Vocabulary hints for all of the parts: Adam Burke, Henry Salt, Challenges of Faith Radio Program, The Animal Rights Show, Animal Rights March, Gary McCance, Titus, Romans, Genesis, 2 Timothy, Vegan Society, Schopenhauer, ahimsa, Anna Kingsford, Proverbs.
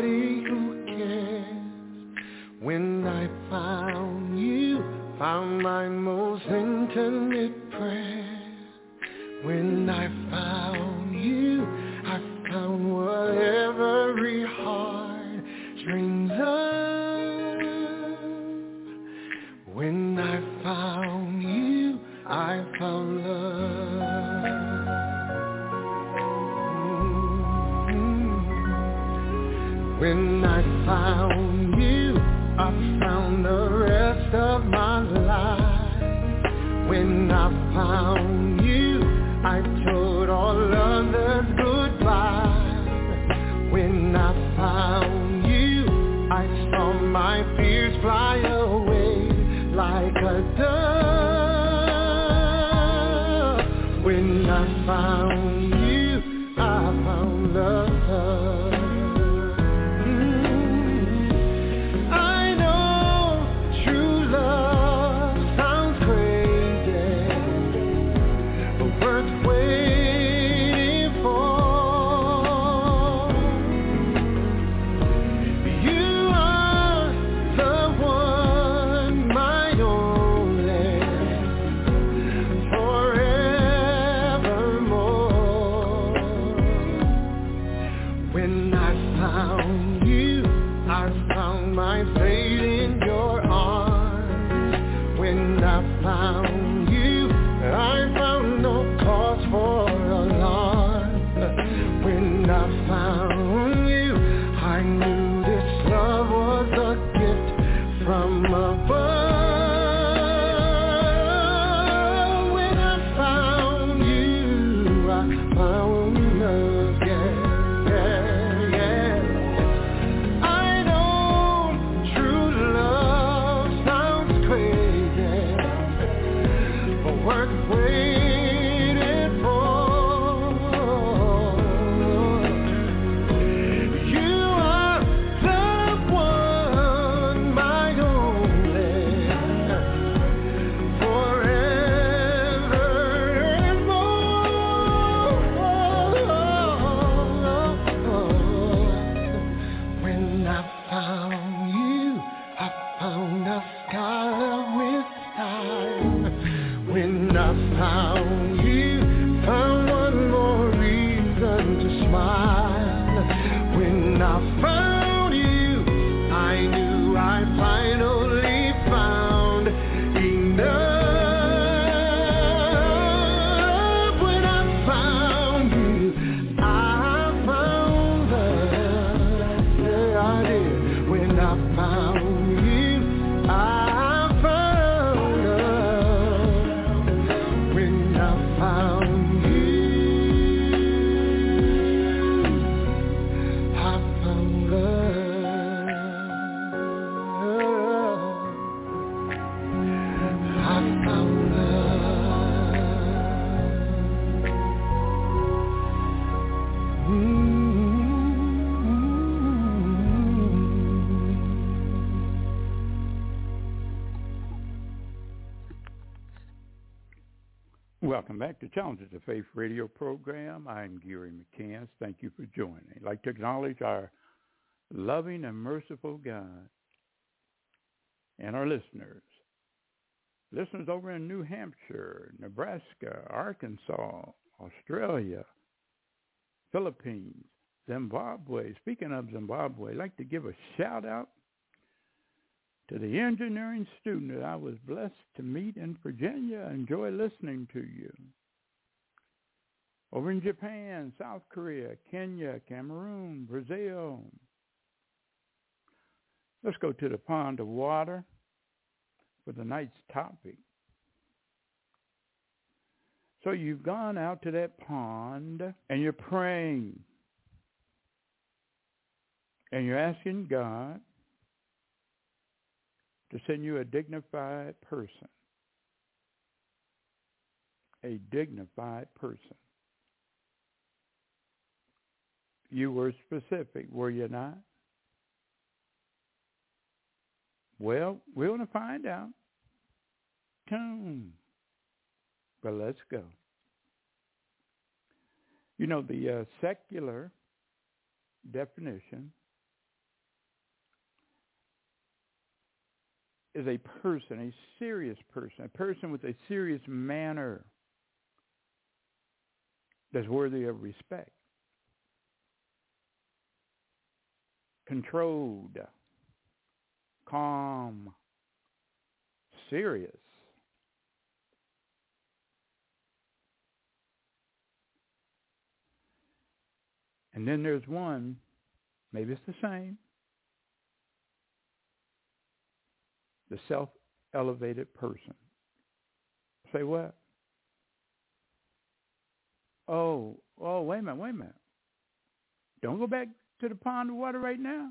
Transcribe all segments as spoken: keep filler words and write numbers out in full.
somebody who cares. When I found you, found my most intimate prayer. When I found you, I found what every heart dreams of. When I found you, I found love. Mm-hmm. When I found you, I found the rest of my life. When I found you, I told all others goodbye. When I found you, I saw my fears fly away like a dove. When I found you, I found love. Mm-hmm. I know true love sounds crazy, but worth Back to Challenges of Faith Radio Program. I'm Gary McCance. Thank you for joining. I'd like to acknowledge our loving and merciful God and our listeners. Listeners over in New Hampshire, Nebraska, Arkansas, Australia, Philippines, Zimbabwe. Speaking of Zimbabwe, I'd like to give a shout out to the engineering student that I was blessed to meet in Virginia. Enjoy listening to you. Over in Japan, South Korea, Kenya, Cameroon, Brazil. Let's go to the pond of water for the night's topic. So you've gone out to that pond and you're praying and you're asking God to send you a dignified person, a dignified person. You were specific, were you not? Well, we're going to find out soon, but let's go. You know, the uh, secular definition is a person, a serious person, a person with a serious manner that's worthy of respect. Controlled, calm, serious. And then there's one, maybe it's the same, the self-elevated person. Say what? Oh, oh, wait a minute, wait a minute. Don't go back to the pond of water right now.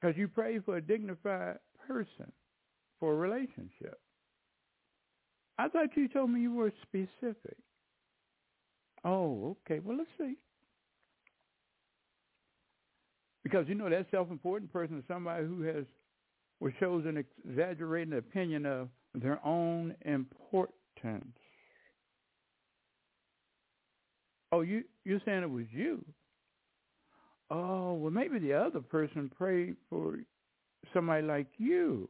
Because you pray for a dignified person, for a relationship. I thought you told me you were specific. Oh, okay. Well, let's see. Because, you know, that self-important person is somebody who has or shows an exaggerated opinion of their own importance. Oh, you, you're saying it was you. Oh, well, maybe the other person prayed for somebody like you.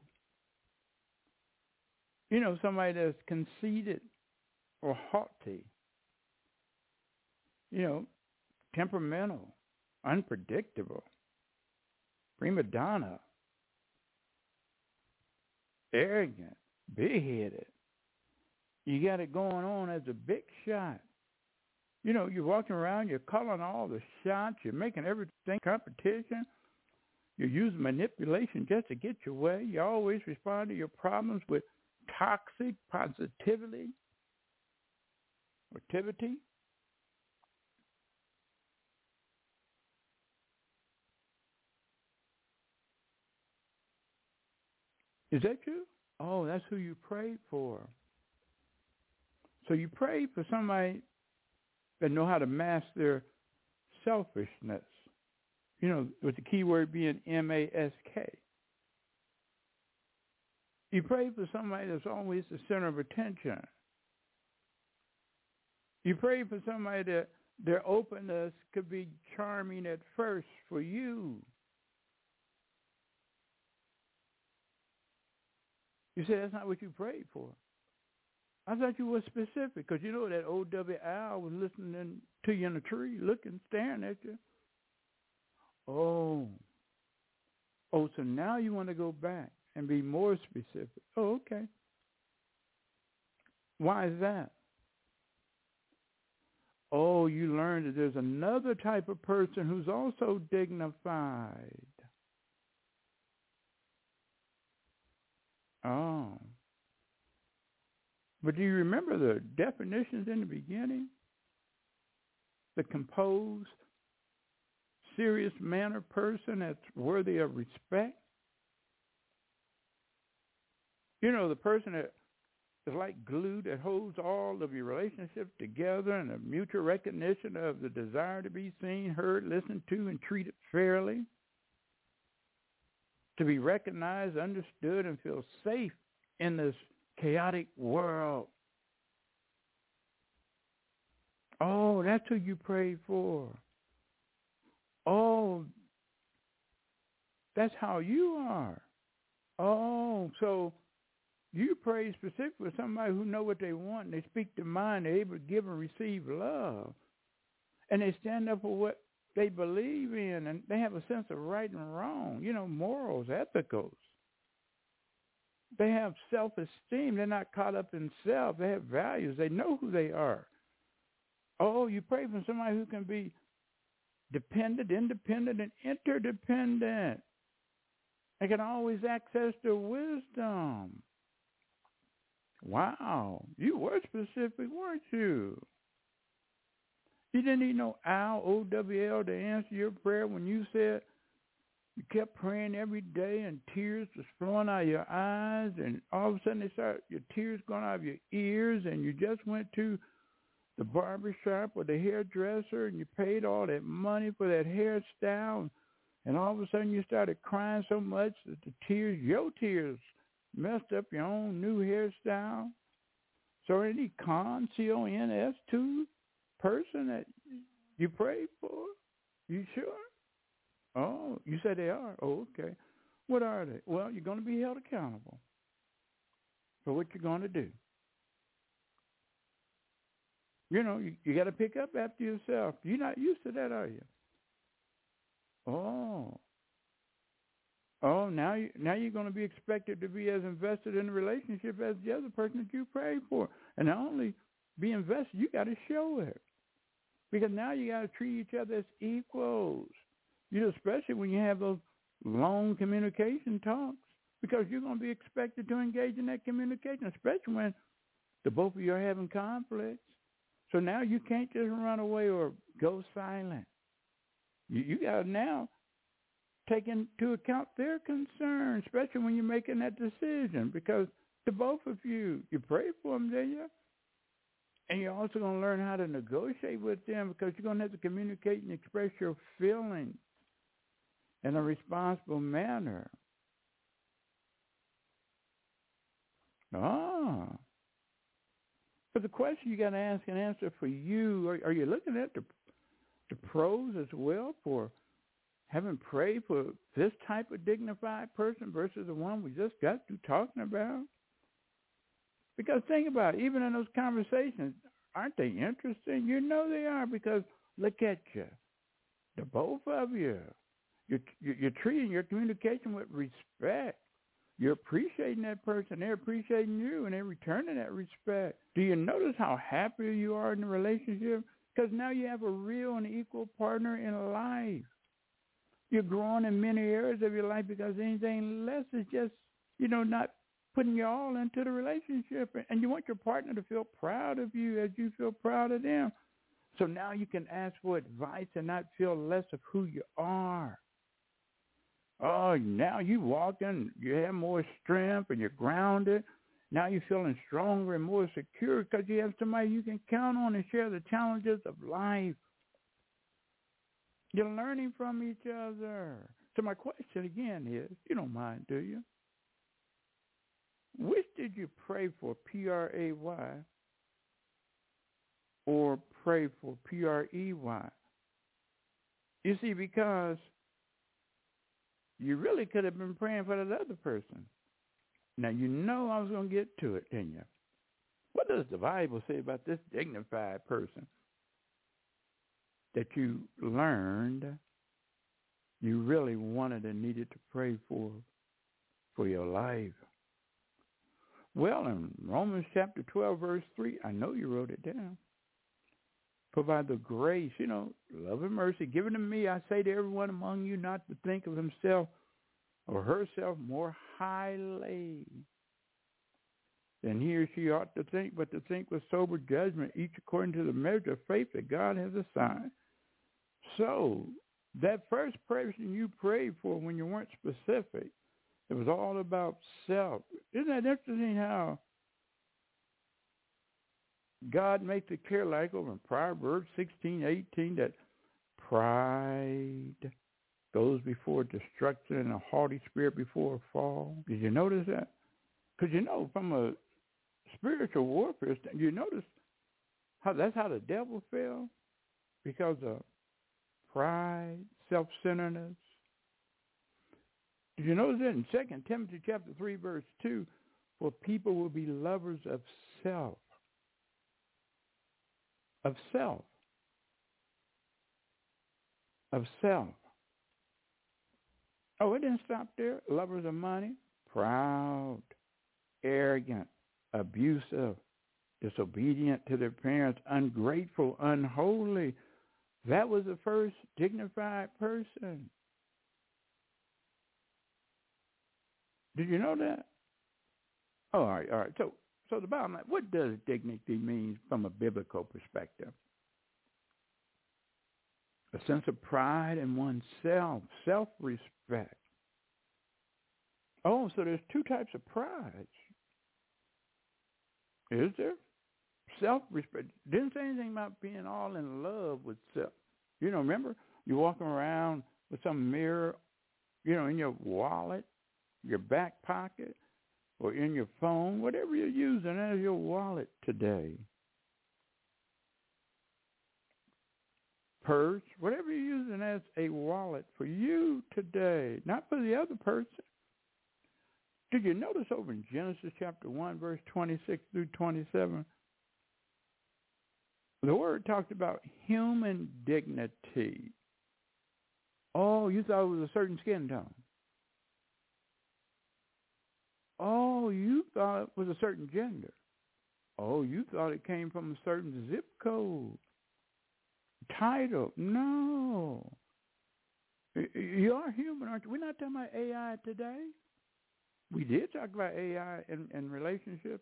You know, somebody that's conceited or haughty. You know, temperamental, unpredictable, prima donna, arrogant, big-headed. You got it going on as a big shot. You know, you're walking around, you're calling all the shots, you're making everything competition, you're using manipulation just to get your way. You always respond to your problems with toxic positivity or tivity. Is that you? Oh, that's who you prayed for. So you prayed for somebody that know how to mask their selfishness. You know, with the key word being M A S K. You pray for somebody that's always the center of attention. You pray for somebody that their openness could be charming at first for you. You say that's not what you prayed for. I thought you were specific, because you know that old W I was listening to you in the tree, looking, staring at you. Oh. Oh, so now you want to go back and be more specific. Oh, okay. Why is that? Oh, you learned that there's another type of person who's also dignified. Oh. But do you remember the definitions in the beginning? The composed, serious manner person that's worthy of respect. You know, the person that is like glue that holds all of your relationships together and a mutual recognition of the desire to be seen, heard, listened to, and treated fairly. To be recognized, understood, and feel safe in this chaotic world. Oh, that's who you prayed for. Oh, that's how you are. Oh, so you pray specifically for somebody who know what they want, and they speak their mind, they're able to give and receive love, and they stand up for what they believe in, and they have a sense of right and wrong, you know, morals, ethicals. They have self-esteem. They're not caught up in self. They have values. They know who they are. Oh, you pray for somebody who can be dependent, independent, and interdependent. They can always access their wisdom. Wow. You were specific, weren't you? You didn't need no owl, O W L, to answer your prayer when you said, you kept praying every day, and tears was flowing out of your eyes, and all of a sudden they started, your tears going out of your ears, and you just went to the barbershop or the hairdresser, and you paid all that money for that hairstyle, and all of a sudden you started crying so much that the tears, your tears, messed up your own new hairstyle. So any con, C O N S, to person that you prayed for, you sure? Oh, you said they are. Oh, okay. What are they? Well, you're going to be held accountable for what you're going to do. You know, you, you got to pick up after yourself. You're not used to that, are you? Oh. Oh, now, you, now you're going to be expected to be as invested in the relationship as the other person that you prayed for. And not only be invested, you got to show it. Because now you got to treat each other as equals, you know, especially when you have those long communication talks, because you're going to be expected to engage in that communication, especially when the both of you are having conflicts. So now you can't just run away or go silent. You, you got to now take into account their concerns, especially when you're making that decision, because the both of you, you pray for them, didn't you? And you're also going to learn how to negotiate with them, because you're going to have to communicate and express your feelings in a responsible manner. Ah. But the question you got to ask and answer for you, are, are you looking at the, the pros as well for having prayed for this type of dignified person versus the one we just got through talking about? Because think about it, even in those conversations, aren't they interesting? You know they are, because look at you, the both of you. You're, you're treating your communication with respect. You're appreciating that person. They're appreciating you, and they're returning that respect. Do you notice how happy you are in the relationship? Because now you have a real and equal partner in life. You're growing in many areas of your life, because anything less is just, you know, not putting you all into the relationship. And you want your partner to feel proud of you as you feel proud of them. So now you can ask for advice and not feel less of who you are. Oh, now you walking, you have more strength and you're grounded. Now you're feeling stronger and more secure, because you have somebody you can count on and share the challenges of life. You're learning from each other. So my question again is, you don't mind, do you? Which did you pray for, P R A Y, or pray for, P R E Y? You see, because you really could have been praying for that other person. Now, you know I was going to get to it, didn't you? What does the Bible say about this dignified person that you learned you really wanted and needed to pray for, for your life? Well, in Romans chapter twelve, verse three, I know you wrote it down. For by the grace, you know, love and mercy given to me, I say to everyone among you not to think of himself or herself more highly than he or she ought to think, but to think with sober judgment, each according to the measure of faith that God has assigned. So that first person you prayed for, when you weren't specific, it was all about self. Isn't that interesting how God makes it clear, like over in Proverbs sixteen eighteen, that pride goes before destruction and a haughty spirit before a fall. Did you notice that? Because, you know, from a spiritual warfare standpoint, you notice how that's how the devil fell, because of pride, self-centeredness. Did you notice that in Second Timothy chapter three, verse two, for people will be lovers of self. Of self. Of self. Oh, it didn't stop there. Lovers of money, proud, arrogant, abusive, disobedient to their parents, ungrateful, unholy. That was the first dignified person. Did you know that? Oh, all right, all right. So, so the bottom line, what does dignity mean from a biblical perspective? A sense of pride in oneself, self-respect. Oh, so there's two types of pride. Is there? Self-respect. Didn't say anything about being all in love with self. You know, remember, you're walking around with some mirror, you know, in your wallet, your back pocket, or in your phone, whatever you're using as your wallet today, purse, whatever you're using as a wallet for you today, not for the other person. Did you notice over in Genesis chapter one, verse twenty-six through twenty-seven, the word talked about human dignity. Oh, you thought it was a certain skin tone. Oh, you thought it was a certain gender. Oh, you thought it came from a certain zip code. Title. No. You are human, aren't you? We're not talking about A I today. We did talk about A I in, in relationships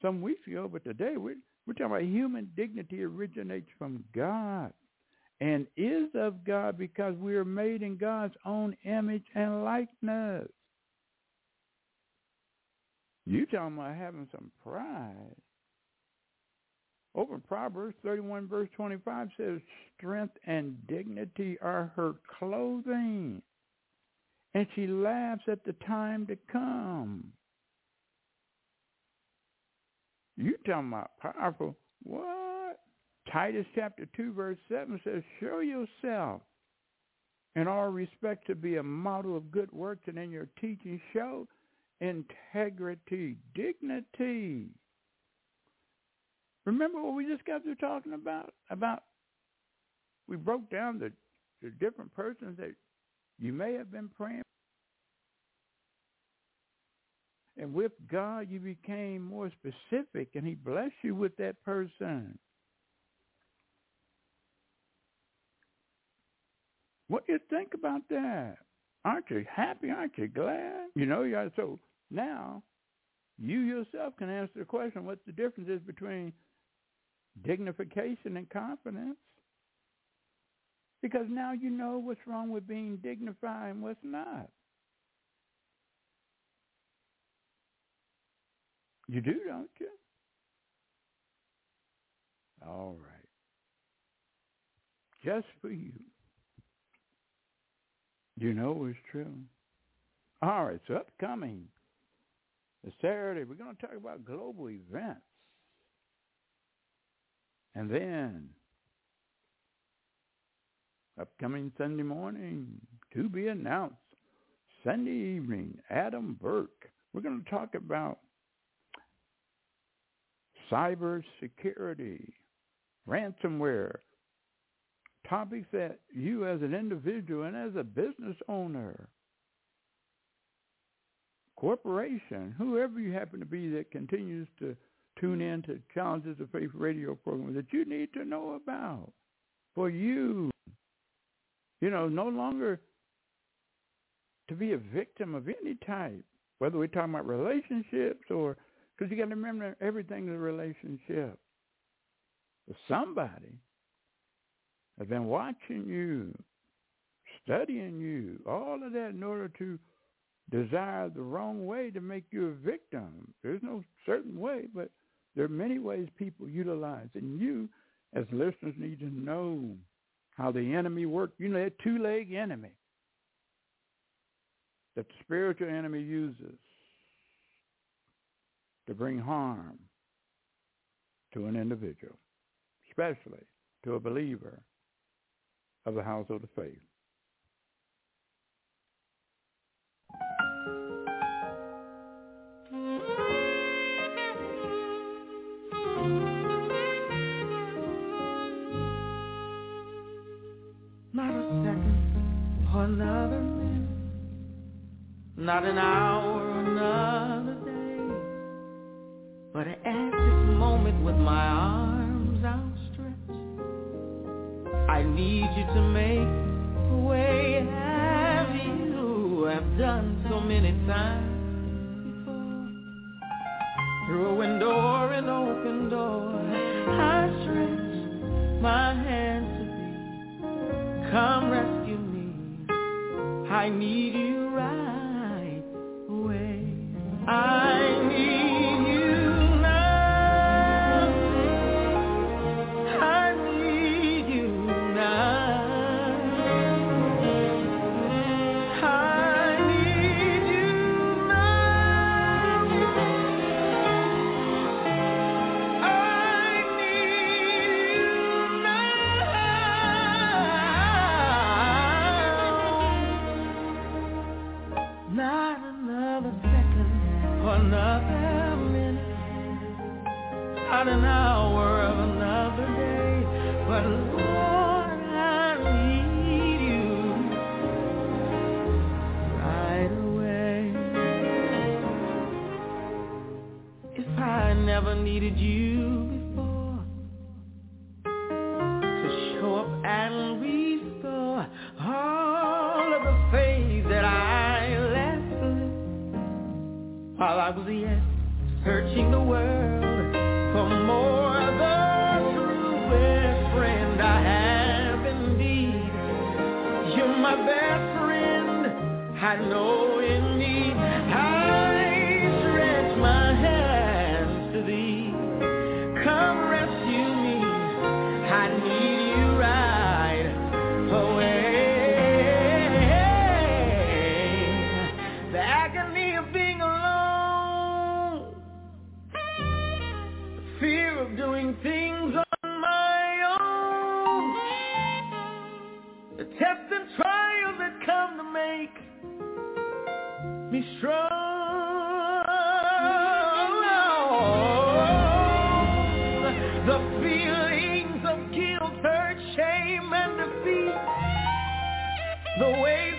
some weeks ago, but today we're, we're talking about human dignity originates from God and is of God because we are made in God's own image and likeness. You talking about having some pride. Over in Proverbs thirty-one, verse twenty-five says, strength and dignity are her clothing, and she laughs at the time to come. You talking about powerful. What? Titus chapter two, verse seven says, show yourself in all respect to be a model of good works, and in your teaching show integrity, dignity. Remember what we just got through talking about? About we broke down the, the different persons that you may have been praying. And with God, you became more specific, and he blessed you with that person. What do you think about that? Aren't you happy? Aren't you glad? You know, you are. So now you yourself can answer the question, what's the difference is between dignification and confidence? Because now you know what's wrong with being dignified and what's not. You do, don't you? All right. Just for you. You know it's true. All right, so upcoming Saturday, we're going to talk about global events. And then, upcoming Sunday morning, to be announced, Sunday evening, Adam Burke. We're going to talk about cybersecurity, ransomware, topics that you as an individual and as a business owner, corporation, whoever you happen to be that continues to tune in to Challenges of Faith radio program, that you need to know about for you. You know, no longer to be a victim of any type, whether we're talking about relationships or, because you got to remember everything is a relationship. Somebody has been watching you, studying you, all of that in order to desire the wrong way to make you a victim. There's no certain way, but there are many ways people utilize. And you, as listeners, need to know how the enemy works. You know, that two-leg enemy that the spiritual enemy uses to bring harm to an individual, especially to a believer of the household of faith. Not a second or another minute, not an hour or another day, but at this moment with my arms outstretched, I need you to make a way. Have you have done so many times before? Through a window or an open door, I stretch my hands. Come rescue me, I need you right away. I need you now, I need you now, I need you now, I need you now. Obvious, searching the world for more of the truest friend I have indeed. You're my best friend, I know in need. I stretch my hands to thee. Come rescue me, I need you right away. The agony of being alone, the fear of doing things on my own, the tests and trials that come to make me strong. The way